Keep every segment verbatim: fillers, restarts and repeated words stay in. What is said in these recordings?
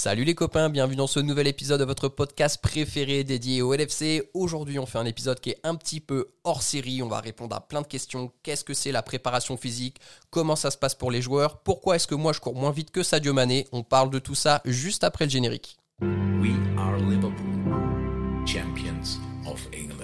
Salut les copains, bienvenue dans ce nouvel épisode de votre podcast préféré dédié au L F C. Aujourd'hui, on fait un épisode qui est un petit peu hors série. On va répondre à plein de questions. Qu'est-ce que c'est la préparation physique? Comment ça se passe pour les joueurs? Pourquoi est-ce que moi je cours moins vite que Sadio Mané? On parle de tout ça juste après le générique. We are Liverpool, champions of England.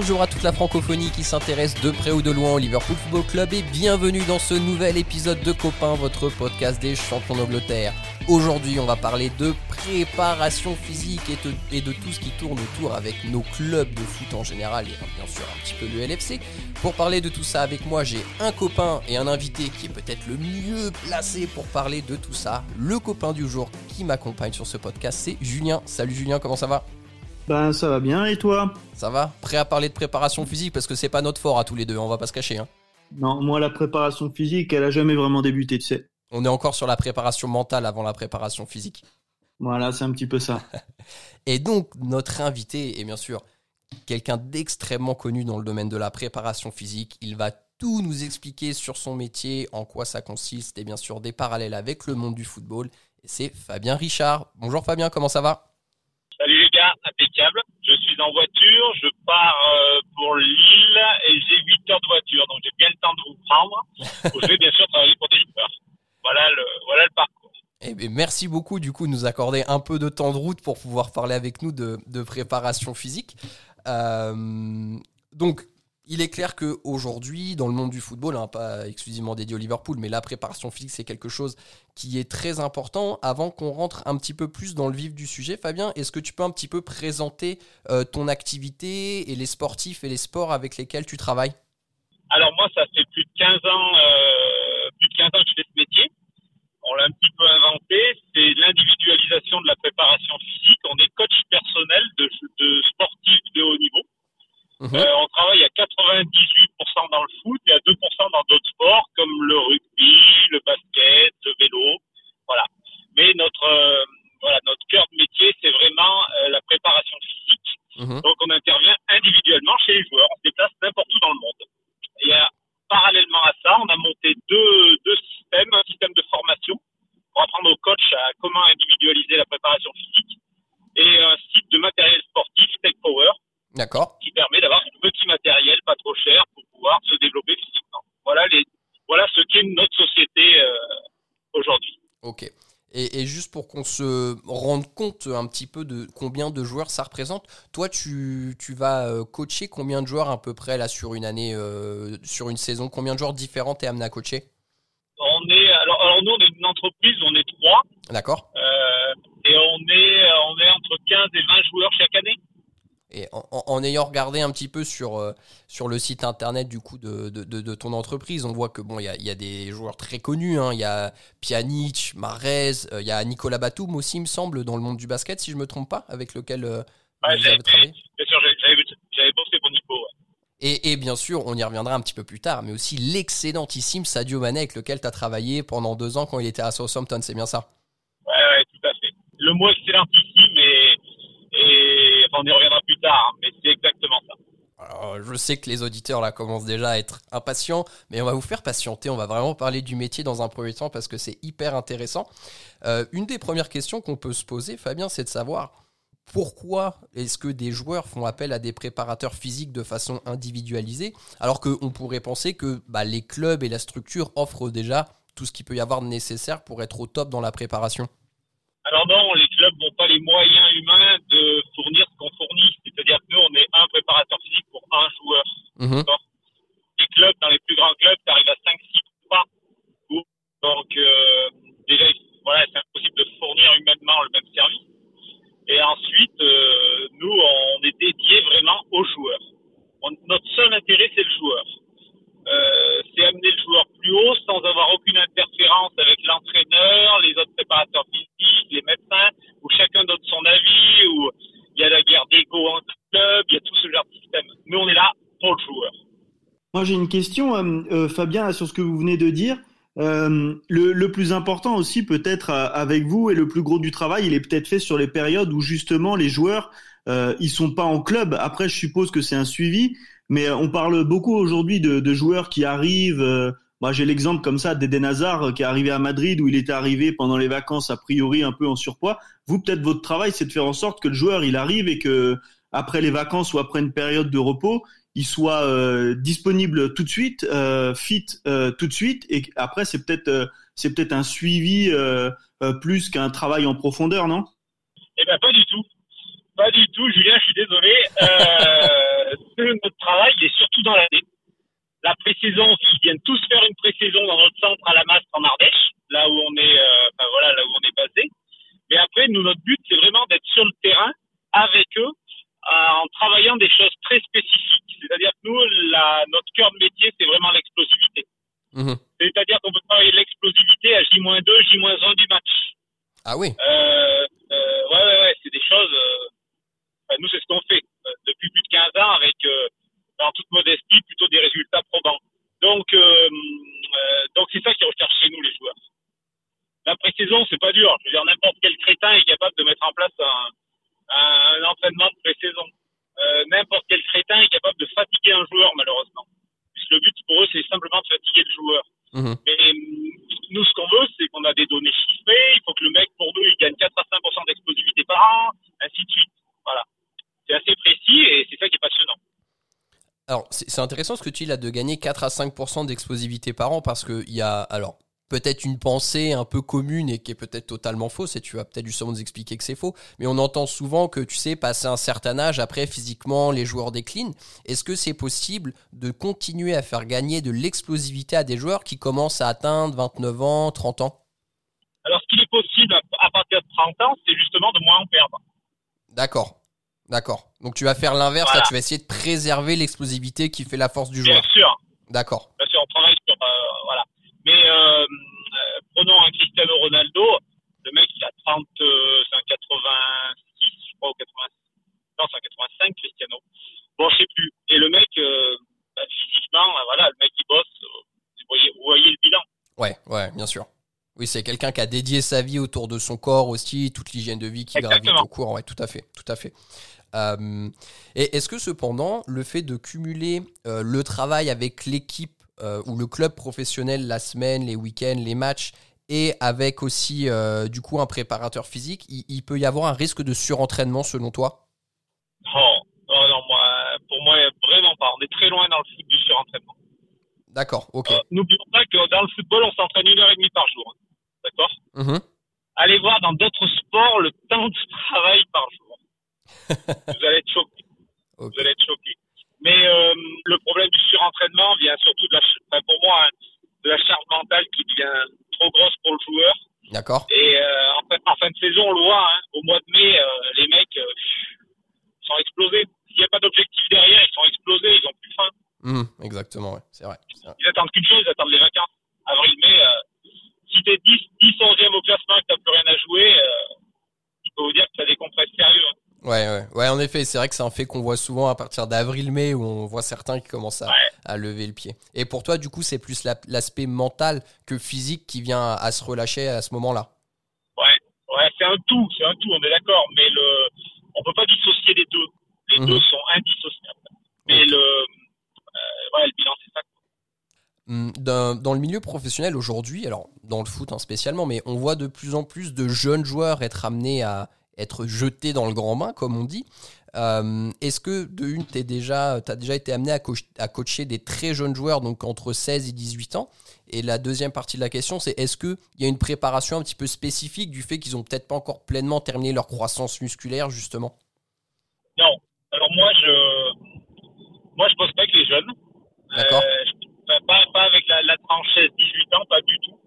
Bonjour à toute la francophonie qui s'intéresse de près ou de loin au Liverpool Football Club et bienvenue dans ce nouvel épisode de Copains, votre podcast des champions d'Angleterre. Aujourd'hui, on va parler de préparation physique et de, et de tout ce qui tourne autour avec nos clubs de foot en général et bien sûr un petit peu le L F C. Pour parler de tout ça avec moi, j'ai un copain et un invité qui est peut-être le mieux placé pour parler de tout ça. Le copain du jour qui m'accompagne sur ce podcast, c'est Julien. Salut Julien, comment ça va ? Ben ça va bien et toi ? Ça va ? Prêt à parler de préparation physique parce que c'est pas notre fort à tous les deux, on va pas se cacher. Hein. Non, moi la préparation physique, elle a jamais vraiment débuté, tu sais. On est encore sur la préparation mentale avant la préparation physique. Voilà, c'est un petit peu ça. Et donc, notre invité est bien sûr quelqu'un d'extrêmement connu dans le domaine de la préparation physique. Il va tout nous expliquer sur son métier, en quoi ça consiste et bien sûr des parallèles avec le monde du football. Et c'est Fabien Richard. Bonjour Fabien, comment ça va ? Salut les gars, impeccable. Je suis en voiture, je pars pour Lille et j'ai huit heures de voiture, donc j'ai bien le temps de vous prendre. Je vais bien sûr travailler pour des joueurs. Voilà le, voilà le parcours. Eh bien, merci beaucoup du coup de nous accorder un peu de temps de route pour pouvoir parler avec nous de, de préparation physique. Euh, donc, il est clair qu'aujourd'hui, dans le monde du football, hein, pas exclusivement dédié au Liverpool, mais la préparation physique, c'est quelque chose qui est très important. Avant qu'on rentre un petit peu plus dans le vif du sujet, Fabien, est-ce que tu peux un petit peu présenter euh, ton activité et les sportifs et les sports avec lesquels tu travailles ? Alors moi, ça fait plus de quinze ans... Euh... plus de quinze ans que je fais ce métier. On l'a un petit peu inventé. C'est l'individualisation de la préparation physique. On est coach personnel de, de sportifs de haut niveau. Mmh. Euh, on travaille à quatre-vingt-dix-huit pour cent dans le foot et à deux pour cent dans d'autres sports comme le rugby, le basket, le vélo. Voilà. Mais notre, euh, voilà, notre cœur de métier, c'est vraiment euh, la préparation physique. Mmh. Donc, on intervient individuellement chez les joueurs. On se déplace n'importe où dans le monde. Et à Parallèlement à ça, on a monté deux, deux systèmes, un système de formation pour apprendre aux coachs à comment individualiser la préparation physique et un site de matériel sportif, Tech Power, D'accord. qui permet d'avoir du petit matériel pas trop cher pour pouvoir se développer physiquement. Voilà, les, voilà ce qu'est notre société euh, aujourd'hui. Ok. Et, et juste pour qu'on se rende compte un petit peu de combien de joueurs ça représente, toi, tu, tu vas coacher combien de joueurs à peu près là sur une année, euh, sur une saison ? Combien de joueurs différents t'es amené à coacher ? On est, alors, alors nous, on est une entreprise, on est trois. D'accord. Euh, et on est, on est entre quinze et vingt joueurs chaque année. Et en, en, en ayant regardé un petit peu sur, euh, sur le site internet du coup de, de, de, de ton entreprise, on voit que bon, il y a, y a des joueurs très connus. Il hein, y a Pjanic, Mahrez, il euh, y a Nicolas Batoum aussi, il me semble, dans le monde du basket, si je ne me trompe pas, avec lequel euh, ah, vous avez travaillé. Bien sûr, j'avais, j'avais bossé pour Nico. Ouais. Et, et bien sûr, on y reviendra un petit peu plus tard, mais aussi l'excellentissime Sadio Mané avec lequel tu as travaillé pendant deux ans quand il était à Southampton, c'est bien ça ? Ouais, ouais, tout à fait. Le mot excellentissime est... Et enfin, on y reviendra plus tard, mais c'est exactement ça. Alors, je sais que les auditeurs là commencent déjà à être impatients, mais on va vous faire patienter. On va vraiment parler du métier dans un premier temps parce que c'est hyper intéressant. Euh, une des premières questions qu'on peut se poser, Fabien, c'est de savoir pourquoi est-ce que des joueurs font appel à des préparateurs physiques de façon individualisée, alors qu'on pourrait penser que bah, les clubs et la structure offrent déjà tout ce qu'il peut y avoir de nécessaire pour être au top dans la préparation. Alors non, les clubs n'ont pas les moyens humains de fournir ce qu'on fournit. C'est-à-dire que nous, on est un préparateur physique pour un joueur. Mmh. Donc, les clubs, dans les plus grands clubs, tu arrives à cinq six pas. Donc, euh, déjà, voilà, c'est impossible de fournir humainement le même service. Et ensuite, euh, nous, on est dédiés vraiment aux joueurs. On, notre seul intérêt, c'est le joueur. Euh, c'est amener le joueur plus haut sans avoir aucune interférence avec l'entraîneur, les autres préparateurs physiques, les médecins, où chacun donne son avis, où il y a la guerre d'ego en club, il y a tout ce genre de système. Mais on est là pour le joueur. Moi, j'ai une question, euh, Fabien, sur ce que vous venez de dire. Euh, le, le plus important aussi, peut-être, avec vous, et le plus gros du travail, il est peut-être fait sur les périodes où, justement, les joueurs, euh, ils sont pas en club. Après, je suppose que c'est un suivi, mais on parle beaucoup aujourd'hui de, de joueurs qui arrivent. Euh, bah, j'ai l'exemple comme ça d'Eden Hazard qui est arrivé à Madrid, où il était arrivé pendant les vacances, a priori, un peu en surpoids. Vous, peut-être, votre travail, c'est de faire en sorte que le joueur, il arrive et que, après les vacances ou après une période de repos, il soit euh, disponible tout de suite, euh, fit euh, tout de suite, et après c'est peut-être euh, c'est peut-être un suivi euh, euh, plus qu'un travail en profondeur, non ? Eh ben pas du tout, pas du tout, Julien, je suis désolé. Euh, notre travail il est surtout dans l'année. La pré-saison, ils viennent tous faire une pré-saison dans notre centre à la Mastre en Ardèche, là où on est, euh, enfin voilà, là où on est basé. Mais après, nous notre but c'est vraiment d'être sur le terrain avec eux, en travaillant des choses très spécifiques. C'est-à-dire que nous, la, notre cœur de métier, c'est vraiment l'explosivité. Mmh. C'est-à-dire qu'on peut travailler l'explosivité à J moins deux, J moins un du match. Ah oui euh, euh, Ouais, ouais, ouais, c'est des choses... Euh, enfin, nous, c'est ce qu'on fait euh, depuis plus de quinze ans avec, euh, en toute modestie, plutôt des résultats probants. Donc, euh, euh, donc c'est ça qu'ils recherchent chez nous, les joueurs. La pré-saison, c'est pas dur. Je veux dire, n'importe quel crétin est capable de mettre en place un... un entraînement de pré-saison. Euh, n'importe quel crétin est capable de fatiguer un joueur, malheureusement. Puisque le but pour eux, c'est simplement de fatiguer le joueur. Mmh. Mais nous, ce qu'on veut, c'est qu'on a des données chiffrées. Il faut que le mec, pour nous, il gagne quatre à cinq pour cent d'explosivité par an, ainsi de suite. Voilà. C'est assez précis et c'est ça qui est passionnant. Alors, c'est, c'est intéressant ce que tu dis là de gagner quatre à cinq pour cent d'explosivité par an parce qu'il y a... alors. Peut-être une pensée un peu commune et qui est peut-être totalement fausse, et tu vas peut-être justement nous expliquer que c'est faux, mais on entend souvent que, tu sais, passer un certain âge, après, physiquement, les joueurs déclinent. Est-ce que c'est possible de continuer à faire gagner de l'explosivité à des joueurs qui commencent à atteindre vingt-neuf ans, trente ans ? Alors, ce qu'il est possible à partir de trente ans, c'est justement de moins en perdre. D'accord, d'accord. Donc, tu vas faire l'inverse, voilà. Là, tu vas essayer de préserver l'explosivité qui fait la force du joueur. Bien sûr. D'accord. Bien sûr, on travaille sur... Euh, voilà. Mais euh, euh, prenons un Cristiano Ronaldo, le mec il a trente, euh, c'est un quatre-vingt-six, je crois, ou quatre-vingt-six, non c'est un quatre-vingt-cinq Cristiano, bon je sais plus. Et le mec, euh, bah, physiquement, voilà, le mec il bosse, vous voyez, vous voyez le bilan. Ouais, ouais, bien sûr. Oui, c'est quelqu'un qui a dédié sa vie autour de son corps aussi, toute l'hygiène de vie qui gravite autour, ouais, tout à fait, tout à fait. Euh, et est-ce que cependant, le fait de cumuler euh, le travail avec l'équipe, Euh, ou le club professionnel la semaine, les week-ends, les matchs, et avec aussi euh, du coup un préparateur physique, il, il peut y avoir un risque de surentraînement selon toi ? Non, non, non moi, pour moi, vraiment pas. On est très loin dans le foot du surentraînement. D'accord, ok. Euh, n'oublions pas que dans le football, on s'entraîne une heure et demie par jour. Hein. D'accord ? Mmh. Allez voir dans d'autres sports le temps de travail par jour. Vous allez être choqués. Okay. Vous allez être choqués. Mais euh, le problème du surentraînement vient surtout, de la, enfin pour moi, hein, de la charge mentale qui devient trop grosse pour le joueur. D'accord. Et euh, en, fin, en fin de saison, on le voit, hein, au mois de mai, euh, les mecs euh, sont explosés. S'il n'y a pas d'objectif derrière, ils sont explosés, ils n'ont plus faim. Mmh, exactement, ouais, c'est vrai, c'est vrai. Ils attendent qu'une chose, ils attendent les vacances. Avril, mai, euh, si tu es dix, onzième au classement et que tu n'as plus rien à jouer, euh, je peux vous dire que ça décompresse sérieux. Hein. Ouais, ouais, ouais, en effet, c'est vrai que c'est un fait qu'on voit souvent à partir d'avril-mai où on voit certains qui commencent à, ouais. à lever le pied. Et pour toi, du coup, c'est plus la, l'aspect mental que physique qui vient à, à se relâcher à ce moment-là. Ouais, ouais, c'est un tout, c'est un tout, on est d'accord, mais le, on peut pas dissocier les deux. Les mmh. deux sont indissociables. Mais okay. le, euh, ouais, le bilan, c'est ça. Dans, dans le milieu professionnel aujourd'hui, alors dans le foot hein, spécialement, mais on voit de plus en plus de jeunes joueurs être amenés à être jeté dans le grand bain, comme on dit. Euh, est-ce que, de une, tu as déjà, déjà été amené à, co- à coacher des très jeunes joueurs, donc entre seize et dix-huit ans ? Et la deuxième partie de la question, c'est est-ce qu'il y a une préparation un petit peu spécifique du fait qu'ils n'ont peut-être pas encore pleinement terminé leur croissance musculaire, justement ? Non. Alors moi, je moi je prospecte les jeunes. D'accord. Euh, pas, pas avec la, la tranche seize dix-huit ans, pas du tout.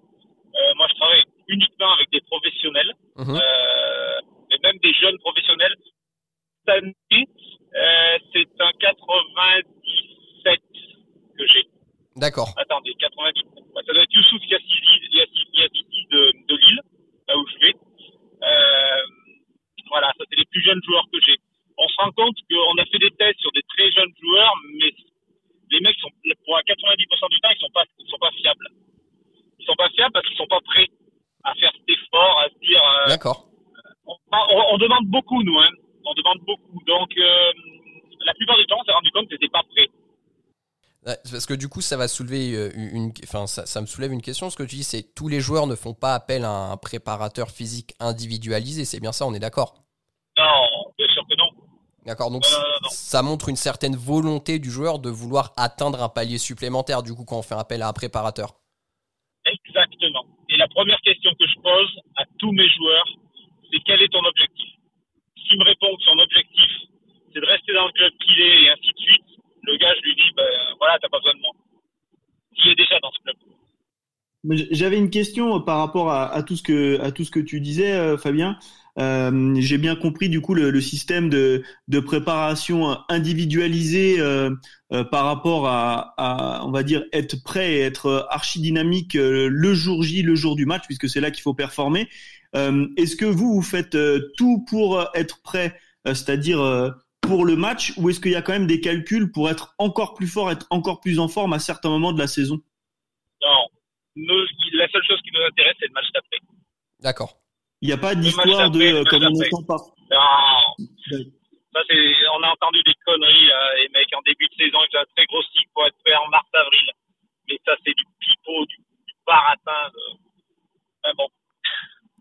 Euh, moi, je travaille uniquement avec des professionnels. Mmh. Euh, et même des jeunes professionnels. Cette année, euh, c'est un quatre-vingt-dix-sept que j'ai. D'accord. Attendez, quatre-vingt-dix-sept. Ça doit être Youssouf Kassidy de, de Lille, là où je vais. Euh, voilà, ça c'est les plus jeunes joueurs que j'ai. On se rend compte qu'on a fait des tests fait sur des très jeunes joueurs, mais les mecs sont, pour quatre-vingt-dix pour cent du temps, ils sont pas, ils sont pas fiables. Ils sont pas fiables parce qu'ils sont pas prêts à faire cet effort, à se dire. Euh, D'accord. On, on, on demande beaucoup, nous, hein. On demande beaucoup. Donc, euh, la plupart du temps, on s'est rendu compte qu'ils n'étaient pas prêts. Parce que du coup, ça va soulever une, enfin, ça, ça me soulève une question. Ce que tu dis, c'est que tous les joueurs ne font pas appel à un préparateur physique individualisé. C'est bien ça, on est d'accord? Non, bien sûr que non. D'accord, donc euh, non. Ça montre une certaine volonté du joueur de vouloir atteindre un palier supplémentaire, du coup, quand on fait appel à un préparateur. Exactement. Et la première question que je pose à tous mes joueurs, c'est quel est ton objectif? S'il me répond que son objectif, c'est de rester dans le club qu'il est et ainsi de suite, le gars, je lui dis, ben voilà, t'as pas besoin de moi. Il est déjà dans ce club. J'avais une question par rapport à, à, tout, ce que, à tout ce que tu disais, Fabien. Euh, j'ai bien compris du coup le, le système de, de préparation individualisée euh, euh, par rapport à, à, on va dire, être prêt et être archidynamique euh, le jour J, le jour du match, puisque c'est là qu'il faut performer. Euh, est-ce que vous, vous faites euh, tout pour être prêt, euh, c'est-à-dire euh, pour le match, ou est-ce qu'il y a quand même des calculs pour être encore plus fort, être encore plus en forme à certains moments de la saison? Non, nous, la seule chose qui nous intéresse, c'est le match d'après. D'accord. Il n'y a pas d'histoire de comme on n'entend pas. Non. Ça, c'est, on a entendu des conneries, là, les mecs, en début de saison, ils ont un très gros cycle pour être prêt en mars-avril. Mais ça, c'est du pipeau, du, du baratin. De... Ah, bon.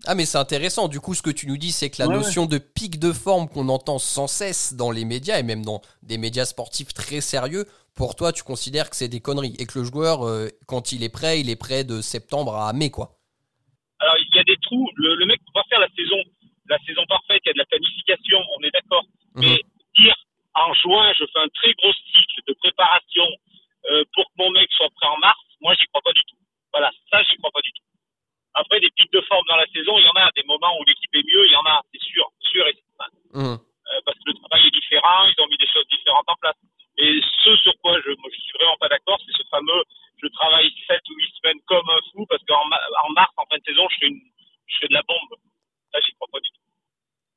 Ah, mais c'est intéressant. Du coup, ce que tu nous dis, c'est que la ouais, notion ouais. de pic de forme qu'on entend sans cesse dans les médias et même dans des médias sportifs très sérieux, pour toi, tu considères que c'est des conneries et que le joueur, euh, quand il est prêt, il est prêt de septembre à mai, quoi. Alors, il y a des trous. Le, le mec peut pas faire la saison, la saison parfaite. Il y a de la planification, on est d'accord. Mmh. Mais dire en juin, je fais un très gros cycle de préparation euh, pour que mon mec soit prêt en mars, moi, j'y crois pas du tout. Voilà, ça, j'y crois pas du tout. Après, des pics de forme dans la saison, il y en a. Des moments où l'équipe est mieux, il y en a, c'est sûr. sûr et certain. Mmh. Euh, parce que le travail est différent, ils ont mis des choses différentes en place. Et ce sur quoi je ne suis vraiment pas d'accord, c'est ce fameux « je travaille sept ou huit semaines comme un fou parce qu'en en mars, en fin de saison, je fais, une, je fais de la bombe ». Ça, j'y crois pas du tout.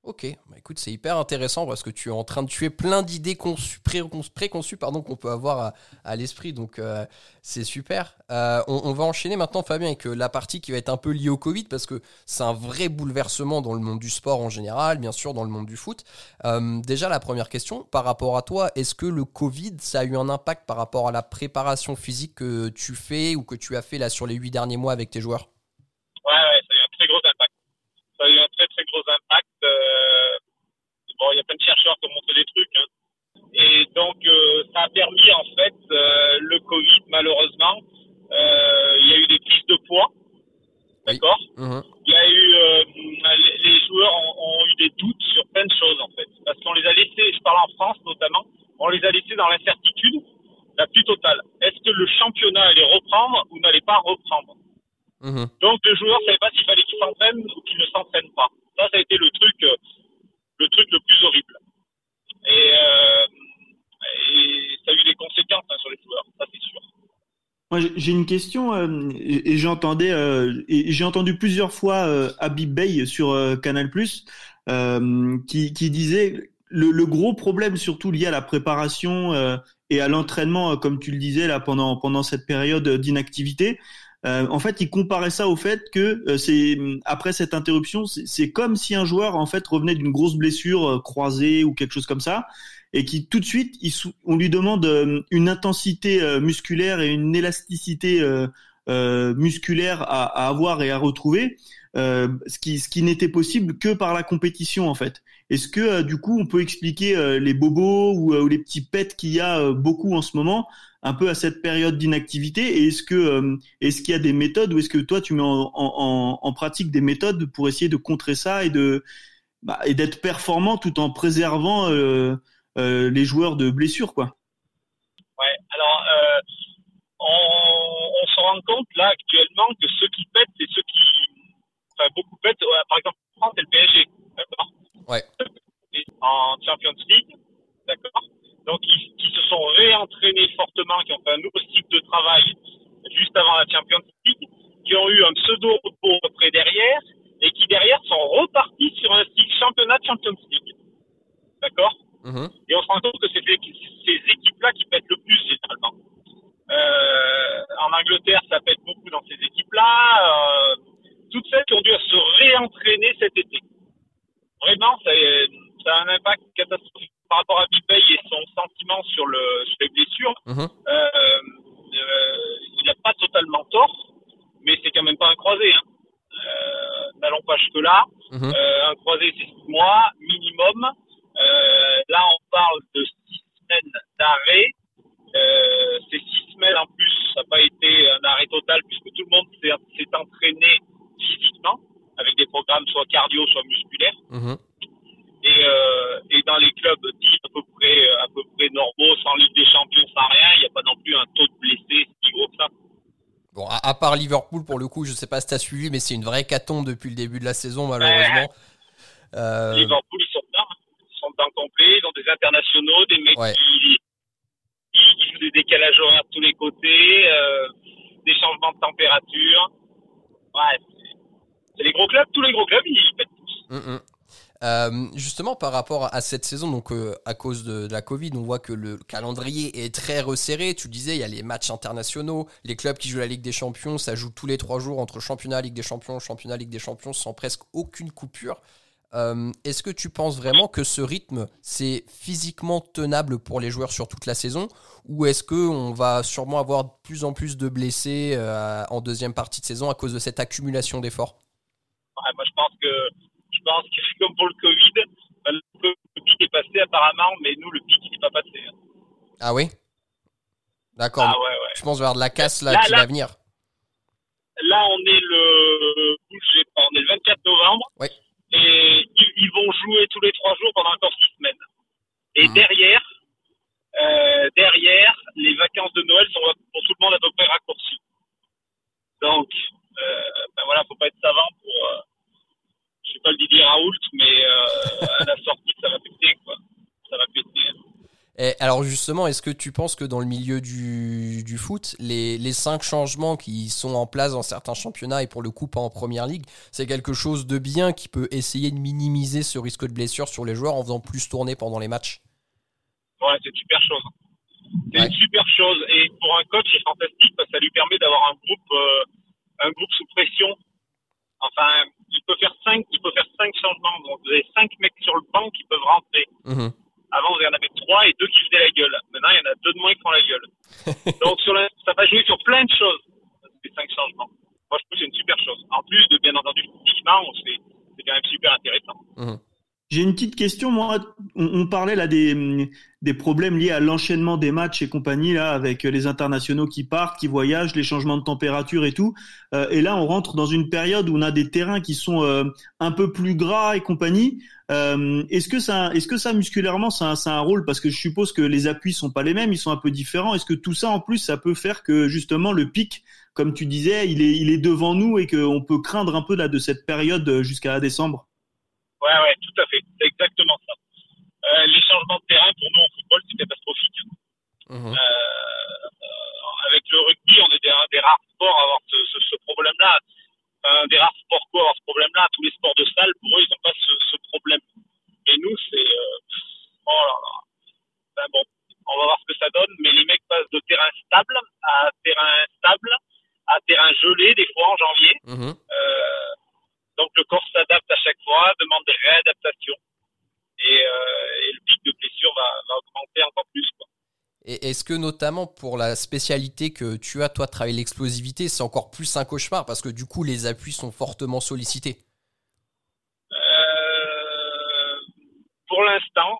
Ok, bah, écoute, c'est hyper intéressant parce que tu es en train de tuer plein d'idées conçues, pré, préconçues pardon, qu'on peut avoir à, à l'esprit, donc euh, c'est super. Euh, on, on va enchaîner maintenant, Fabien, avec la partie qui va être un peu liée au Covid parce que c'est un vrai bouleversement dans le monde du sport en général, bien sûr dans le monde du foot. Euh, déjà, la première question, par rapport à toi, est-ce que le Covid, ça a eu un impact par rapport à la préparation physique que tu fais ou que tu as fait là sur les huit derniers mois avec tes joueurs ? Ouais, ouais, ça a eu un très gros impact. Ça a eu un très très gros impact. Euh, bon, il y a plein de chercheurs qui ont montré des trucs. Hein. Et donc, euh, ça a permis, en fait, euh, le Covid, malheureusement, euh, il y a eu des prises de poids. D'accord ? Oui. Mmh. Il y a eu. Euh, les, les joueurs ont, ont eu des doutes sur plein de choses, en fait. Parce qu'on les a laissés, je parle en France notamment, on les a laissés dans l'incertitude la plus totale. Est-ce que le championnat allait reprendre ou n'allait pas reprendre ? Mmh. Donc, le joueur ne savait pas s'il fallait qu'il s'entraîne ou qu'il ne s'entraîne pas. Ça, ça a été le truc le, truc le plus horrible. Et, euh, et ça a eu des conséquences hein, sur les joueurs, ça c'est sûr. Moi, j'ai une question, euh, et, et, j'entendais, euh, et j'ai entendu plusieurs fois euh, Habib Beye sur euh, Canal+, euh, qui, qui disait le, le gros problème surtout lié à la préparation euh, et à l'entraînement, comme tu le disais là pendant, pendant cette période d'inactivité, Euh, en fait, il comparait ça au fait que euh, c'est après cette interruption, c'est, c'est comme si un joueur en fait revenait d'une grosse blessure euh, croisée ou quelque chose comme ça, et qui tout de suite, il, on lui demande euh, une intensité euh, musculaire et une élasticité euh, euh, musculaire à, à avoir et à retrouver, euh, ce qui ce qui n'était possible que par la compétition en fait. Est-ce que euh, du coup, on peut expliquer euh, les bobos ou, euh, ou les petits pets qu'il y a euh, beaucoup en ce moment? Un peu à cette période d'inactivité, et est-ce que euh, est-ce qu'il y a des méthodes, ou est-ce que toi tu mets en, en, en pratique des méthodes pour essayer de contrer ça et de bah, et d'être performant tout en préservant euh, euh, les joueurs de blessures, quoi. Ouais. Alors euh, on, on se rend compte là actuellement que ceux qui pètent, c'est ceux qui, enfin beaucoup pètent. Par exemple, en France, c'est le P S G, d'accord. Ouais. Et en Champions League, d'accord. Donc, ils, qui se sont réentraînés fortement, qui ont fait un nouveau cycle de travail juste avant la Champions League, qui ont eu un pseudo-repos après derrière, et qui derrière sont repartis sur un cycle championnat de Champions League. D'accord ? Mmh. Et on se rend compte que c'est ces équipes-là qui pètent le plus généralement. Euh, en Angleterre, ça pète beaucoup dans ces équipes-là. Euh, toutes celles qui ont dû se réentraîner cet été. Vraiment, ça, ça a un impact catastrophique par rapport à Mbappé et son sentiment sur, le, sur les blessures. Mmh. Euh, euh, il n'a pas totalement tort, mais c'est quand même pas un croisé. Hein. Euh, n'allons pas jusque-là. Mmh. Euh, un croisé, c'est six mois minimum. Euh, là, on parle de six semaines d'arrêt. Euh, ces six semaines en plus, ça n'a pas été un arrêt total puisque tout le monde s'est, s'est entraîné physiquement avec des programmes soit cardio, soit musculaires. Mmh. Et, euh, et dans les clubs dits à peu près, à peu près normaux, sans Ligue des Champions, sans rien, il n'y a pas non plus un taux de blessés si gros que ça. Bon, à, à part Liverpool, pour le coup, je ne sais pas si tu as suivi, mais c'est une vraie hécatombe depuis le début de la saison, malheureusement. Ouais. Euh... Liverpool, ils sont dedans. Ils sont dedans complet. Ils ont des internationaux, des mecs ouais. qui, qui jouent des décalages horaires de tous les côtés, euh, des changements de température. Ouais, c'est, c'est les gros clubs. Tous les gros clubs, ils pètent tous. Mm-mm. Euh, justement, par rapport à cette saison, donc euh, à cause de, de la Covid, on voit que le calendrier est très resserré. Tu disais, il y a les matchs internationaux, les clubs qui jouent la Ligue des Champions, ça joue tous les trois jours entre championnat, Ligue des Champions, championnat, Ligue des Champions, sans presque aucune coupure. Euh, est-ce que tu penses vraiment que ce rythme, c'est physiquement tenable pour les joueurs sur toute la saison, ou est-ce qu'on va sûrement avoir de plus en plus de blessés euh, en deuxième partie de saison à cause de cette accumulation d'efforts ? Ouais, moi, je pense que Je pense que c'est comme pour le Covid, le pic est passé apparemment, mais nous, le pic, il n'est pas passé. Ah oui ? D'accord. Ah, ouais, ouais. Je pense vers de la casse là, là qui là, va venir. Là, on est le, je sais pas, on est le vingt-quatre novembre. Oui. Et ils, ils vont jouer tous les trois jours pendant encore six semaines. Et mmh. derrière, euh, derrière, les vacances de Noël sont pour tout le monde à peu près raccourcies. Donc, euh, ben voilà, faut pas être savant pour... Euh, Je ne sais pas le Didier Raoult, mais euh, à la sortie, ça va péter, quoi. Ça va péter. Et alors justement, est-ce que tu penses que dans le milieu du, du foot, les, les cinq changements qui sont en place dans certains championnats et pour le coup pas en première ligue, c'est quelque chose de bien qui peut essayer de minimiser ce risque de blessure sur les joueurs en faisant plus tourner pendant les matchs ? Ouais, c'est une super chose. C'est ouais. une super chose. Et pour un coach, c'est fantastique parce que ça lui permet d'avoir un groupe, euh, un groupe sous pression. Enfin, il peut faire cinq, il peut faire cinq changements. Donc, vous avez cinq mecs sur le banc qui peuvent rentrer. Mmh. Avant, vous en avez trois et deux qui faisaient la gueule. Maintenant, il y en a deux de moins qui font la gueule. Donc, sur le, ça va jouer sur plein de choses. Les cinq changements. Moi, je trouve que c'est une super chose. En plus de, bien entendu, physiquement, c'est, c'est quand même super intéressant. Mmh. J'ai une petite question. Moi, on, on parlait là des, des problèmes liés à l'enchaînement des matchs et compagnie, là, avec les internationaux qui partent, qui voyagent, les changements de température et tout. Euh, et là, on rentre dans une période où on a des terrains qui sont euh, un peu plus gras et compagnie. Euh, est-ce que ça, est-ce que ça musculairement, ça, ça a un rôle ? Parce que je suppose que les appuis sont pas les mêmes, ils sont un peu différents. Est-ce que tout ça, en plus, ça peut faire que justement le pic, comme tu disais, il est, il est devant nous et qu'on peut craindre un peu là de cette période jusqu'à décembre ? Ouais, ouais, tout à fait. C'est exactement ça. Euh, les changements de terrain, pour nous, en football, c'est catastrophique. Mmh. Euh, euh, avec le rugby, on est des, des rares sports à avoir ce, ce, ce problème-là. Un des rares sports quoi, à avoir ce problème-là. Tous les sports de salle, pour eux, ils n'ont pas ce, ce problème. Et nous, c'est... Euh, oh là là. Ben bon, on va voir ce que ça donne, mais les mecs passent de terrain stable à terrain instable, à terrain gelé, des fois, en janvier. Mmh. Euh, Donc, le corps s'adapte à chaque fois, demande des réadaptations. Et, euh, et le pic de blessure va, va augmenter encore plus. Quoi. Et est-ce que, notamment, pour la spécialité que tu as, toi, de travailler l'explosivité, c'est encore plus un cauchemar parce que, du coup, les appuis sont fortement sollicités ? Euh, pour l'instant,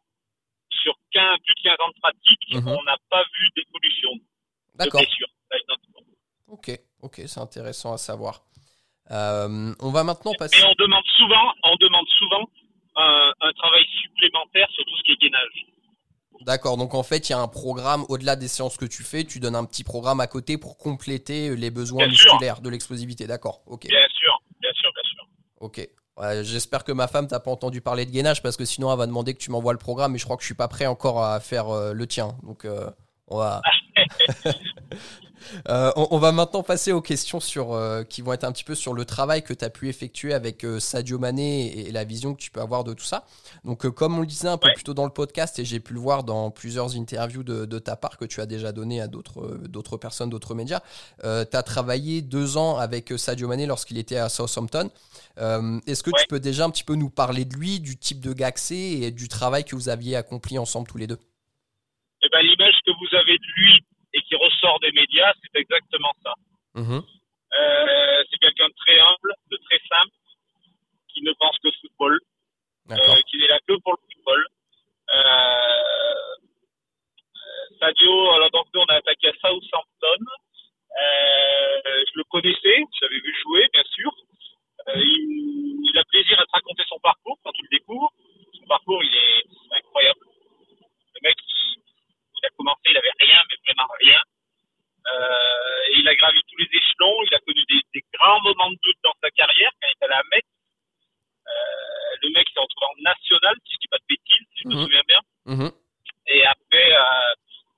sur quinze, plus de quinze ans de pratique, mmh. on n'a pas vu d'évolution de blessure. Ok, ok, c'est intéressant à savoir. Euh, on va maintenant passer. Et on demande souvent, on demande souvent euh, un travail supplémentaire sur tout ce qui est gainage. D'accord, donc en fait, il y a un programme au-delà des séances que tu fais, tu donnes un petit programme à côté pour compléter les besoins bien musculaires sûr. De l'explosivité. D'accord, ok. Bien sûr, bien sûr, bien sûr. Ok. Ouais, j'espère que ma femme t'a pas entendu parler de gainage parce que sinon, elle va demander que tu m'envoies le programme mais je crois que je suis pas prêt encore à faire euh, le tien. Donc, euh, on va. Euh, on, on va maintenant passer aux questions sur, euh, qui vont être un petit peu sur le travail que tu as pu effectuer avec euh, Sadio Mané et, et la vision que tu peux avoir de tout ça. Donc, euh, comme on le disait un peu ouais. plus tôt dans le podcast, et j'ai pu le voir dans plusieurs interviews de, de ta part que tu as déjà donné à d'autres, euh, d'autres personnes, d'autres médias, euh, tu as travaillé deux ans avec Sadio Mané lorsqu'il était à Southampton. Euh, est-ce que ouais. tu peux déjà un petit peu nous parler de lui, du type de gars que c'est et du travail que vous aviez accompli ensemble tous les deux? Eh ben, l'image que vous avez de lui et qui ressort des médias, c'est exactement ça. Mmh. Euh, c'est quelqu'un de très humble, de très simple, qui ne pense que football, euh, qui n'est là que pour le football. Euh, Sadio, alors donc nous on a attaqué à Southampton. Euh, je le connaissais, j'avais vu jouer, bien sûr. Euh, il, il a plaisir à te raconter son parcours quand tu le découvres. Son parcours, il est incroyable. Le mec, il, il a commencé, il avait rien, mais vraiment rien. Euh, et il a gravi tous les échelons. Il a connu des, des grands moments de doute dans sa carrière quand il est allé à Metz. Euh, le mec s'est retrouvé en national, si je dis pas de bêtises, si je mmh. me souviens bien. Mmh. Et après, euh,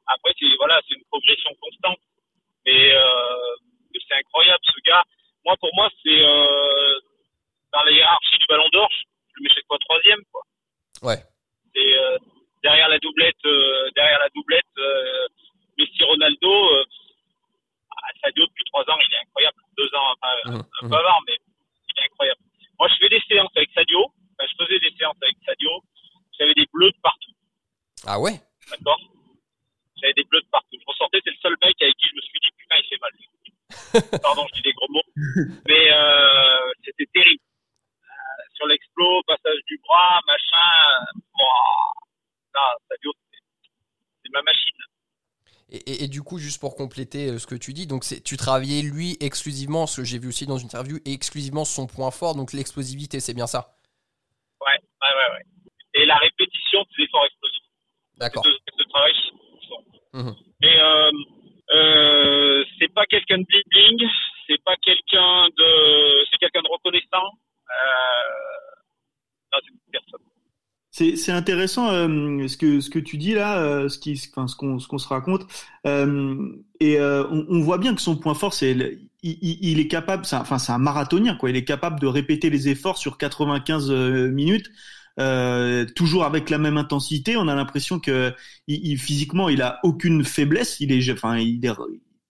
après c'est voilà, c'est une progression constante. Mais euh, c'est incroyable ce gars. Moi, pour moi, c'est euh, dans la hiérarchie du Ballon d'Or, je le mets chaque fois troisième, quoi. Ouais. C'est euh, derrière la doublette, euh, derrière la doublette, euh, Messi, Ronaldo. Euh, Sadio depuis trois ans, il est incroyable. Deux ans, enfin, mmh, un peu avant, mais il est incroyable. Moi, je fais des séances avec Sadio. Enfin, je faisais des séances avec Sadio. J'avais des bleus de partout. Ah ouais. D'accord. J'avais des bleus de partout. Je ressortais, c'est le seul mec avec qui je me suis dit putain, il fait mal. Pardon, je dis des gros mots, mais euh, c'était terrible. Euh, sur l'explo, passage du bras, machin. Wow. Non, Sadio, c'est, c'est ma machine. Et, et, et du coup, juste pour compléter ce que tu dis, donc c'est, tu travaillais lui exclusivement, ce que j'ai vu aussi dans une interview, et exclusivement son point fort, donc l'explosivité, c'est bien ça? Ouais, ouais, ouais. ouais. Et la répétition des efforts explosifs. D'accord. C'est deux aspects de travail qui sont. Mmh. Mais euh, Euh, c'est pas quelqu'un de bling-bling, c'est pas quelqu'un de, c'est quelqu'un de reconnaissant. Euh, non, c'est une personne. C'est, c'est intéressant euh, ce que ce que tu dis là, euh, ce qui, enfin ce qu'on ce qu'on se raconte. Euh, et euh, on, on voit bien que son point fort, c'est le, il, il est capable, c'est un, enfin c'est un marathonien quoi. Il est capable de répéter les efforts sur quatre-vingt-quinze minutes. Euh, toujours avec la même intensité, on a l'impression que il, il, physiquement il a aucune faiblesse. Il est, enfin, il est,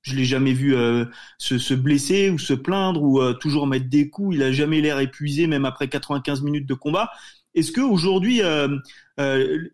je l'ai jamais vu euh, se, se blesser ou se plaindre ou euh, toujours mettre des coups. Il a jamais l'air épuisé, même après quatre-vingt-quinze minutes de combat. Est-ce que aujourd'hui, euh, euh,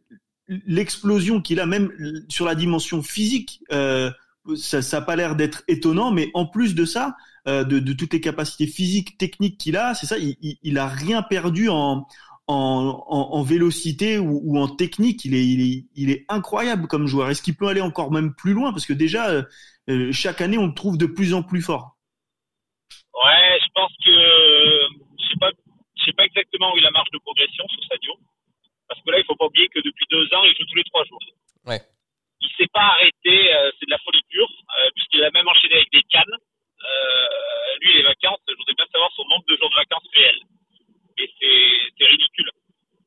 l'explosion qu'il a, même sur la dimension physique, euh, ça, ça a pas l'air d'être étonnant, mais en plus de ça, euh, de, de toutes les capacités physiques, techniques qu'il a, c'est ça, il, il, il a rien perdu en En, en, en vélocité ou, ou en technique, il est, il, est, il est incroyable comme joueur. Est-ce qu'il peut aller encore même plus loin? Parce que déjà, euh, chaque année, on le trouve de plus en plus fort. Ouais, je pense que je sais pas, je sais pas exactement où est la marge de progression sur Sadio. Parce que là, il faut pas oublier que depuis deux ans, il joue tous les trois jours. Ouais. Il s'est pas arrêté, euh, c'est de la folie pure, euh, puisqu'il a même enchaîné avec des cannes. Euh, lui, les vacances, je voudrais bien savoir son nombre de jours de vacances réels. Et c'est, c'est ridicule.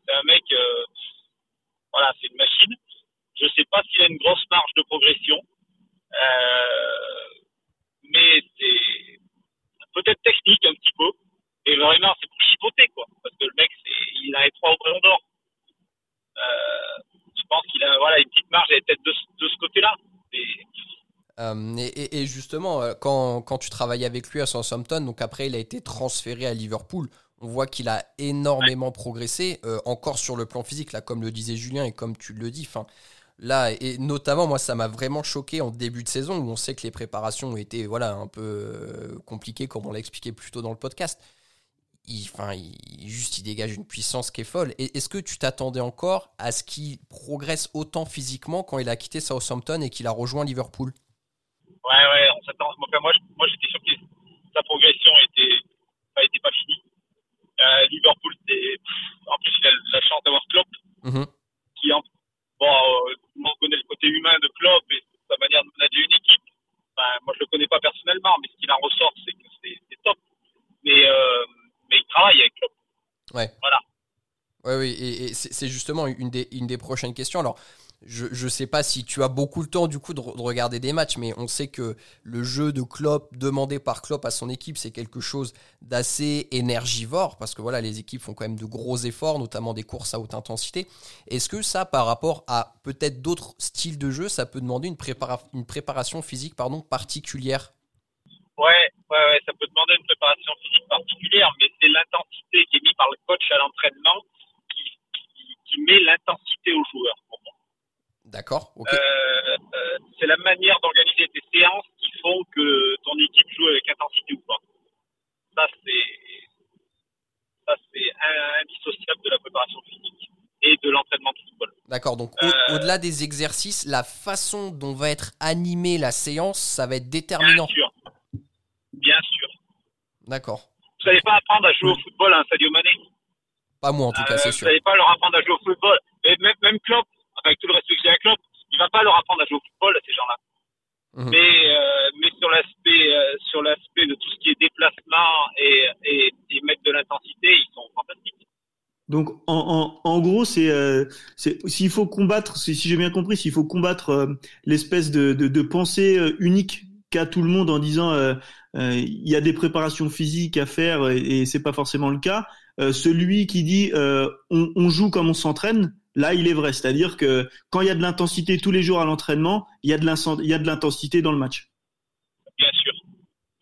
C'est un mec, euh, voilà, c'est une machine. Je ne sais pas s'il a une grosse marge de progression, euh, mais c'est peut-être technique un petit peu. Et vraiment, c'est pour chipoter, quoi. Parce que le mec, c'est, il a les trois au Ballon d'Or. Euh, je pense qu'il a voilà, une petite marge, elle est peut-être de, de ce côté-là. Et, Euh, et, et justement, quand, quand tu travaillais avec lui à Southampton, donc après il a été transféré à Liverpool, on voit qu'il a énormément progressé, euh, encore sur le plan physique, là, comme le disait Julien et comme tu le dis. Fin, là, et notamment, moi, ça m'a vraiment choqué en début de saison, où on sait que les préparations ont été voilà, un peu euh, compliquées, comme on l'a expliqué plus tôt dans le podcast. Il, enfin, il, juste, il dégage une puissance qui est folle. Et, est-ce que tu t'attendais encore à ce qu'il progresse autant physiquement quand il a quitté Southampton et qu'il a rejoint Liverpool ? Ouais, ouais, on s'attend. Enfin, moi, moi, j'étais sûr que sa progression était, enfin, était pas finie. Euh, Liverpool, c'est... en plus, il a la chance d'avoir Klopp, mm-hmm. qui, en... bon, euh, on connaît le côté humain de Klopp et sa manière de manager une équipe. Enfin, moi, je le connais pas personnellement, mais ce qu'il en ressort, c'est que c'est, c'est top. Mais, euh, mais il travaille avec Klopp. Ouais. Voilà. Ouais, oui, et, et c'est, c'est justement une des, une des prochaines questions. Alors, Je ne sais pas si tu as beaucoup le temps du coup de, re- de regarder des matchs, mais on sait que le jeu de Klopp, demandé par Klopp à son équipe, c'est quelque chose d'assez énergivore, parce que voilà, les équipes font quand même de gros efforts, notamment des courses à haute intensité. Est-ce que ça, par rapport à peut-être d'autres styles de jeu, ça peut demander une, prépara- une préparation physique pardon, particulière ? Ouais, ouais, ouais, ça peut demander une préparation physique particulière, mais c'est l'intensité qui est mise par le coach à l'entraînement qui, qui, qui met l'intensité aux joueurs. D'accord. Okay. Euh, euh, c'est la manière d'organiser tes séances qui font que ton équipe joue avec intensité ou pas. Ça, c'est, ça, c'est indissociable de la préparation physique et de l'entraînement de football. D'accord. Donc, au, euh, au-delà des exercices, la façon dont va être animée la séance, ça va être déterminant. Bien sûr. Bien sûr. D'accord. Vous n'allez pas apprendre à jouer au football à un Sadio Mané. Pas moi, en tout cas, euh, c'est sûr. Vous n'allez pas leur apprendre à jouer au football. Et même, même Klopp, avec tout le respect que j'ai à Klopp, il va pas leur apprendre à jouer au football à ces gens-là. Mmh. Mais euh, mais sur l'aspect euh, sur l'aspect de tout ce qui est déplacement et, et, et mettre de l'intensité, ils sont fantastiques. Donc en en, en gros, c'est euh, c'est s'il faut combattre, si j'ai bien compris, s'il faut combattre euh, l'espèce de, de de pensée unique qu'a tout le monde en disant euh, euh, y a des préparations physiques à faire et, et c'est pas forcément le cas. Euh, celui qui dit euh, on, on joue comme on s'entraîne. Là, il est vrai, c'est-à-dire que quand il y a de l'intensité tous les jours à l'entraînement, il y a de, il y a de l'intensité dans le match. Bien sûr.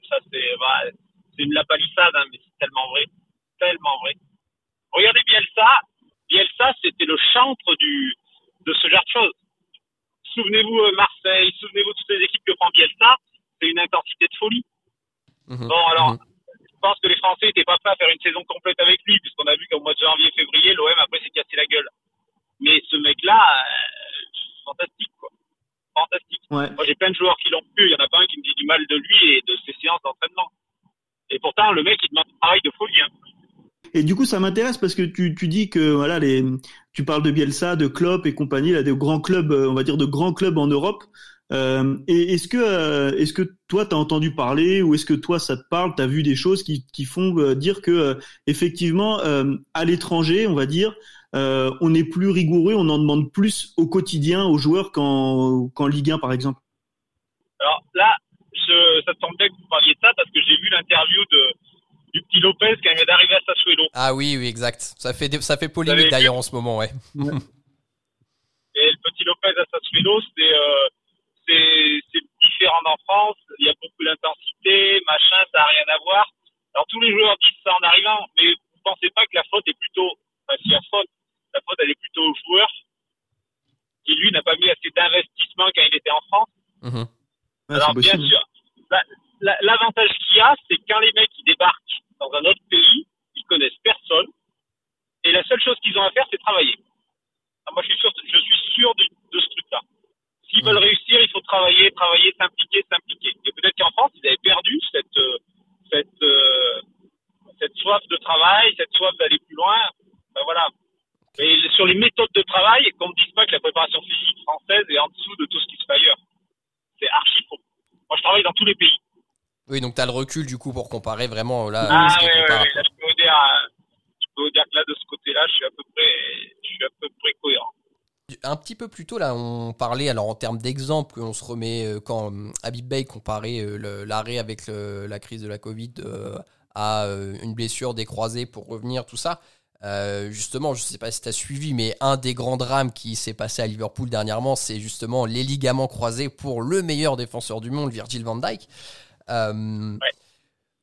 Ça, c'est, bah, c'est une lapalissade, hein, mais c'est tellement vrai. Tellement vrai. Regardez Bielsa. Bielsa, c'était le chantre du, de ce genre de choses. Souvenez-vous Marseille, souvenez-vous de toutes les équipes que prend Bielsa. C'est une intensité de folie. Mmh, bon, alors, mmh. je pense que les Français n'étaient pas prêts à faire une saison complète avec lui, puisqu'on a vu qu'au mois de janvier, février, l'O M, après, s'est cassé la gueule. Mais ce mec-là, euh, fantastique, quoi. Fantastique. Ouais. Moi, j'ai plein de joueurs qui l'ont pu. Il n'y en a pas un qui me dit du mal de lui et de ses séances d'entraînement. Et pourtant, le mec, il demande un travail de folie. Hein. Et du coup, ça m'intéresse parce que tu, tu dis que, voilà, les, tu parles de Bielsa, de Klopp et compagnie, là, de grands clubs, on va dire de grands clubs en Europe. Euh, et est-ce que, euh, est-ce que toi, tu as entendu parler ou est-ce que toi, ça te parle, tu as vu des choses qui, qui font euh, dire que, euh, effectivement, euh, à l'étranger, on va dire, Euh, on est plus rigoureux, on en demande plus au quotidien aux joueurs qu'en, qu'en Ligue un par exemple. Alors là, je, ça tombe bien que vous parliez de ça parce que j'ai vu l'interview de, du petit Lopez quand il est arrivé à Sassuelo. Ah oui, oui, exact. Ça fait, ça fait polémique d'ailleurs en ce moment, ouais. ouais. Et le petit Lopez à Sassuelo, c'est, euh, c'est, c'est différent d'en France. Il y a beaucoup d'intensité, machin, ça n'a rien à voir. Alors tous les joueurs disent ça en arrivant, mais vous ne pensez pas que la faute est plutôt... Enfin, si la faute, la faute, elle est plutôt au joueur qui, lui, n'a pas mis assez d'investissement quand il était en France. Mmh. Ah, alors, bien sûr, la, la, l'avantage qu'il y a, c'est quand les mecs ils débarquent dans un autre pays, ils connaissent personne et la seule chose qu'ils ont à faire, c'est travailler. Alors, moi, je suis sûr, je suis sûr de, de ce truc-là. S'ils mmh. veulent réussir, il faut travailler, travailler, s'impliquer, s'impliquer. Et peut-être qu'en France, ils avaient perdu cette, cette, cette soif de travail, cette soif d'aller plus loin. Ben voilà. Et sur les méthodes de travail, qu'on ne dise pas que la préparation physique française est en dessous de tout ce qui se fait ailleurs. C'est archi faux. Moi, je travaille dans tous les pays. Oui, donc tu as le recul du coup pour comparer vraiment là. Ah oui, ouais, ouais. Là, je peux vous dire, je peux vous dire que là, de ce côté-là, je suis à peu près, je suis à peu près cohérent. Un petit peu plus tôt, là, on parlait, alors en termes d'exemple, on se remet euh, quand euh, Habib Beye comparait euh, le, l'arrêt avec le, la crise de la Covid euh, à euh, une blessure des croisés pour revenir, tout ça. Euh, justement, je ne sais pas si tu as suivi, mais un des grands drames qui s'est passé à Liverpool dernièrement, c'est justement les ligaments croisés pour le meilleur défenseur du monde, Virgil van Dijk. Euh, ouais.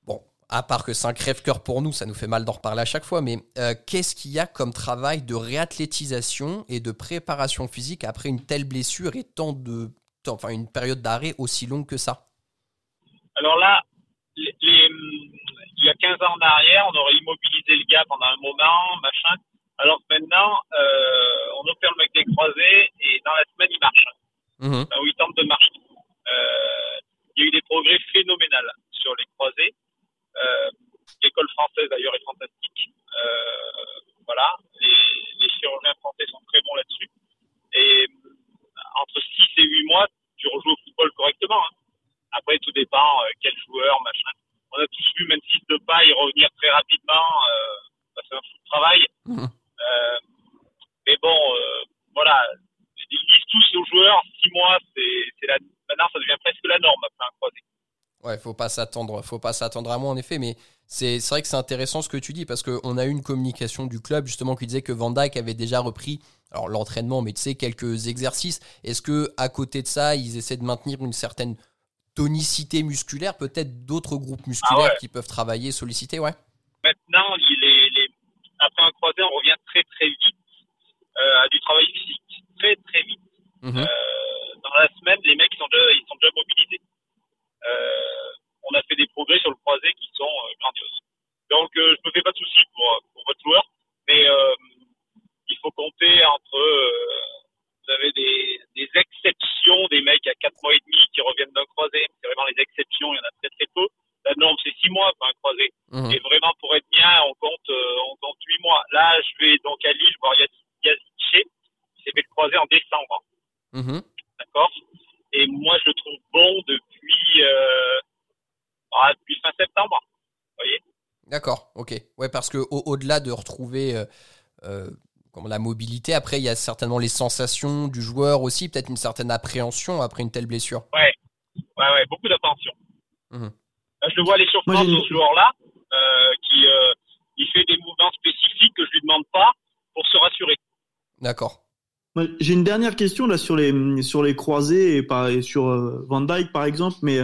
Bon, à part que c'est un crève-cœur pour nous, ça nous fait mal d'en reparler à chaque fois, mais euh, qu'est-ce qu'il y a comme travail de réathlétisation et de préparation physique après une telle blessure et tant de, tant, enfin, une période d'arrêt aussi longue que ça ? Alors là, les... les... il y a quinze ans en arrière, on aurait immobilisé le gars pendant un moment, machin. Alors que maintenant, euh, on opère le mec des croisés et dans la semaine, il marche. Mmh. Enfin, il tente de marcher. Euh, il y a eu des progrès phénoménaux sur les croisés. Euh, l'école française, d'ailleurs, est fantastique. Euh, voilà. Les, les chirurgiens français sont très bons là-dessus. Et entre six et huit mois, tu rejoues au football correctement. Hein. Après, tout dépend euh, quel joueur, machin. On a tous vu Memphis Depay revenir très rapidement. Euh, bah c'est un fou de travail. Mmh. Euh, mais bon, euh, voilà. Ils disent tous c'est, c'est la, maintenant, ça devient presque la norme après un croisé. Ouais, faut pas s'attendre, faut pas s'attendre à moi en effet, mais c'est, c'est vrai que c'est intéressant ce que tu dis parce qu'on a eu une communication du club justement qui disait que Van Dijk avait déjà repris alors l'entraînement, mais tu sais, quelques exercices. Est-ce que à côté de ça, ils essaient de maintenir une certaine tonicité musculaire, peut-être d'autres groupes musculaires ah ouais. qui peuvent travailler, solliciter, ouais. Maintenant, les, les... après un croisé, on revient très très vite euh, à du travail physique, très très vite. Mmh. Euh, dans la semaine, les mecs ils sont déjà, ils sont déjà mobilisés. Euh, on a fait des progrès sur le croisé qui sont euh, grandioses. Donc euh, je me fais pas de soucis pour, pour votre joueur, mais euh, il faut compter entre euh, vous avez des, des exceptions, des mecs à quatre mois et demi qui reviennent d'un croisé, c'est vraiment les exceptions, il y en a très très peu. La norme c'est six mois pour un croisé, mmh. et vraiment pour être bien on compte euh, on compte huit mois. Là je vais donc à Lille voir Yaziché, qui s'est fait le croisé en décembre. Mmh. D'accord. Et moi, je le trouve bon depuis, euh, ah, depuis fin septembre. Vous voyez ? D'accord, ok. Ouais, parce qu'au-delà de retrouver euh, euh, comme la mobilité, après, il y a certainement les sensations du joueur aussi, peut-être une certaine appréhension après une telle blessure. Ouais, ouais, ouais, beaucoup d'appréhension. Mmh. Là, je le vois à l'échauffement de ce joueur-là, euh, qui euh, il fait des mouvements spécifiques que je ne lui demande pas pour se rassurer. D'accord. J'ai une dernière question là sur les sur les croisés et, par, et sur euh, Van Dijk par exemple, mais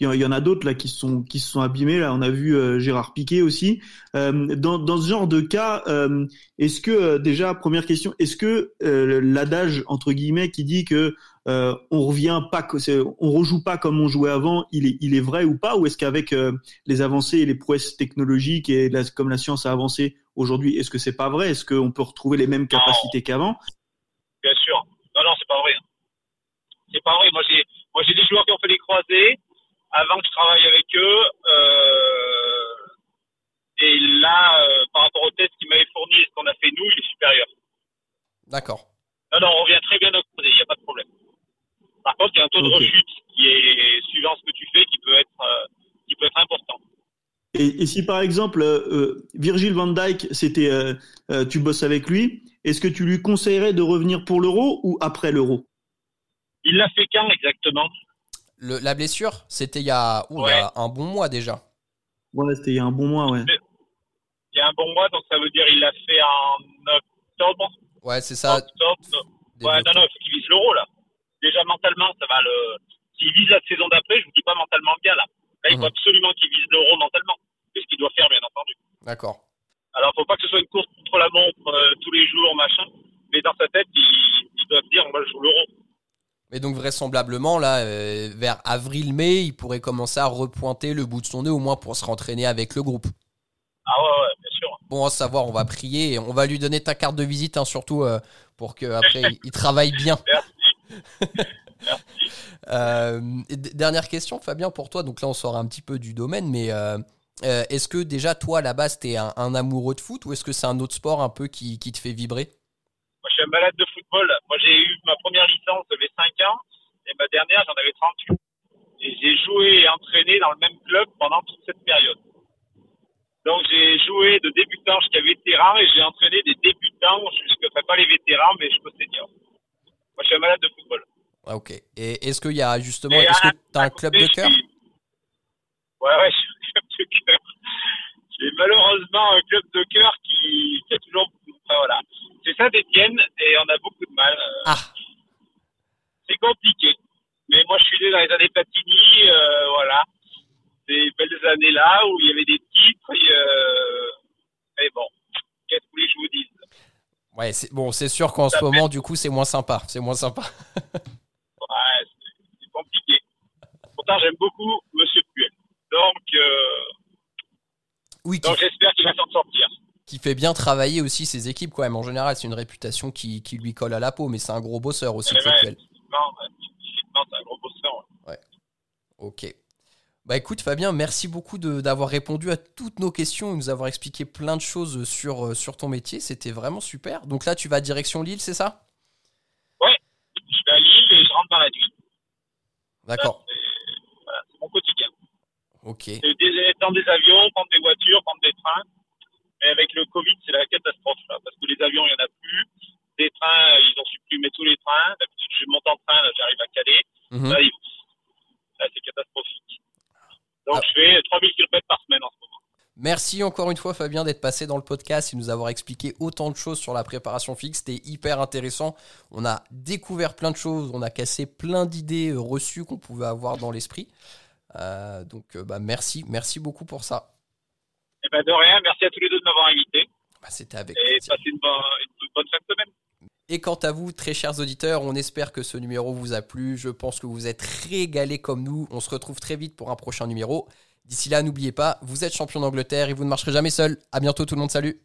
il euh, y, y en a d'autres là qui sont qui se sont abîmés là. On a vu euh, Gérard Piquet aussi. Euh, dans dans ce genre de cas, euh, est-ce que euh, déjà première question, est-ce que euh, l'adage entre guillemets qui dit que euh, on revient pas, on rejoue pas comme on jouait avant, il est il est vrai ou pas, ou est-ce qu'avec euh, les avancées et les prouesses technologiques et la, comme la science a avancé aujourd'hui, est-ce que c'est pas vrai, est-ce qu'on peut retrouver les mêmes capacités qu'avant? Bien sûr. Non, non, c'est pas vrai. C'est pas vrai. Moi, j'ai, moi, j'ai des joueurs qui ont fait les croisés avant que je travaille avec eux. Euh, et là, euh, par rapport au test qu'ils m'avaient fourni et ce qu'on a fait nous, il est supérieur. D'accord. Non, non, on revient très bien au croisé. Il n'y a pas de problème. Par contre, il y a un taux okay. de rechute qui est, suivant ce que tu fais, qui peut être, euh, qui peut être important. Et, et si, par exemple, euh, Virgil van Dijk, c'était, euh, euh, tu bosses avec lui, est-ce que tu lui conseillerais de revenir pour l'Euro ou après l'Euro ? Il l'a fait quand exactement ? Le, la blessure, c'était il y, a, ouh, ouais. il y a un bon mois déjà. Ouais, c'était il y a un bon mois, ouais. Il y a un bon mois, donc ça veut dire qu'il l'a fait en octobre. Ouais, c'est ça. Octobre. Ouais, non, non, il faut qu'il vise l'Euro, là. Déjà, mentalement, ça va le... S'il vise la saison d'après, je vous dis pas mentalement bien, là. Là, il faut mmh. absolument qu'il vise l'Euro mentalement. C'est ce qu'il doit faire, bien entendu. D'accord. Alors, faut pas que ce soit une course contre la montre euh, tous les jours, machin. Mais dans sa tête, ils, ils doivent dire, moi, je joue l'Euro. Mais donc, vraisemblablement, là, euh, vers avril-mai, il pourrait commencer à repointer le bout de son nez, au moins pour se rentraîner avec le groupe. Ah ouais, ouais, bien sûr. Bon, à savoir, on va prier. Et on va lui donner ta carte de visite, hein, surtout, euh, pour qu'après, il, il travaille bien. Merci. Merci. Euh, dernière question, Fabien, pour toi. Donc là, on sort un petit peu du domaine, mais... Euh, Euh, est-ce que déjà, toi, à la base, t'es un, un amoureux de foot ou est-ce que c'est un autre sport un peu qui, qui te fait vibrer ? Moi, je suis un malade de football. Moi, j'ai eu ma première licence, j'avais cinq ans et ma dernière, j'en avais trente-huit. Et j'ai joué et entraîné dans le même club pendant toute cette période. Donc, j'ai joué de débutant jusqu'à vétéran et j'ai entraîné des débutants jusqu'à, enfin, pas les vétérans, mais jusqu'aux seniors. Moi, je suis un malade de football. Ah, ok. Et est-ce qu'il y a justement, et est-ce à, que t'as un club côté, de cœur ? Suis... Ouais, ouais, je... de cœur. J'ai malheureusement un club de cœur qui c'est toujours enfin, voilà. C'est Saint-Etienne et on a beaucoup de mal. Euh, ah. C'est compliqué. Mais moi je suis né dans les années Platini, euh, voilà. Des belles années là où il y avait des titres et, euh, et bon, qu'est-ce que vous voulez que je vous dise ? Ouais, c'est bon, c'est sûr qu'en ça ce fait... moment du coup, c'est moins sympa, c'est moins sympa. Ouais, c'est, c'est compliqué. Pourtant, j'aime beaucoup monsieur Puel. Donc, euh... oui, donc j'espère qu'il va s'en sortir. Qui fait bien travailler aussi ses équipes quand même. En général, c'est une réputation qui, qui lui colle à la peau, mais c'est un gros bosseur aussi. Ouais, ouais, non, c'est un gros bosseur. Ouais. Ouais. Ok. Bah écoute Fabien, merci beaucoup de, d'avoir répondu à toutes nos questions et nous avoir expliqué plein de choses sur, sur ton métier. C'était vraiment super. Donc là, tu vas direction Lille, c'est ça ? Ouais. Je vais à Lille et je rentre dans la nuit. D'accord. Ça, c'est... Voilà, c'est mon quotidien. Okay. C'est dans des avions, prendre des voitures, prendre des trains. Mais avec le Covid, c'est la catastrophe, là, parce que les avions, il n'y en a plus. Des trains, ils ont supprimé tous les trains. D'habitude, je monte en train, là, j'arrive à Calais. Mmh. Là, c'est catastrophique. Donc, ah. je fais trois mille kilomètres par semaine en ce moment. Merci encore une fois, Fabien, d'être passé dans le podcast et nous avoir expliqué autant de choses sur la préparation physique. C'était hyper intéressant. On a découvert plein de choses. On a cassé plein d'idées reçues qu'on pouvait avoir dans l'esprit. Euh, donc, bah, merci. Merci beaucoup pour ça. Eh ben, de rien. Merci à tous les deux de m'avoir invité. Bah, c'était avec plaisir. Et passez une bonne, une bonne fin de semaine. Et quant à vous, très chers auditeurs, on espère que ce numéro vous a plu. Je pense que vous êtes régalés comme nous. On se retrouve très vite pour un prochain numéro. D'ici là, n'oubliez pas, vous êtes champion d'Angleterre et vous ne marcherez jamais seul. À bientôt tout le monde, salut!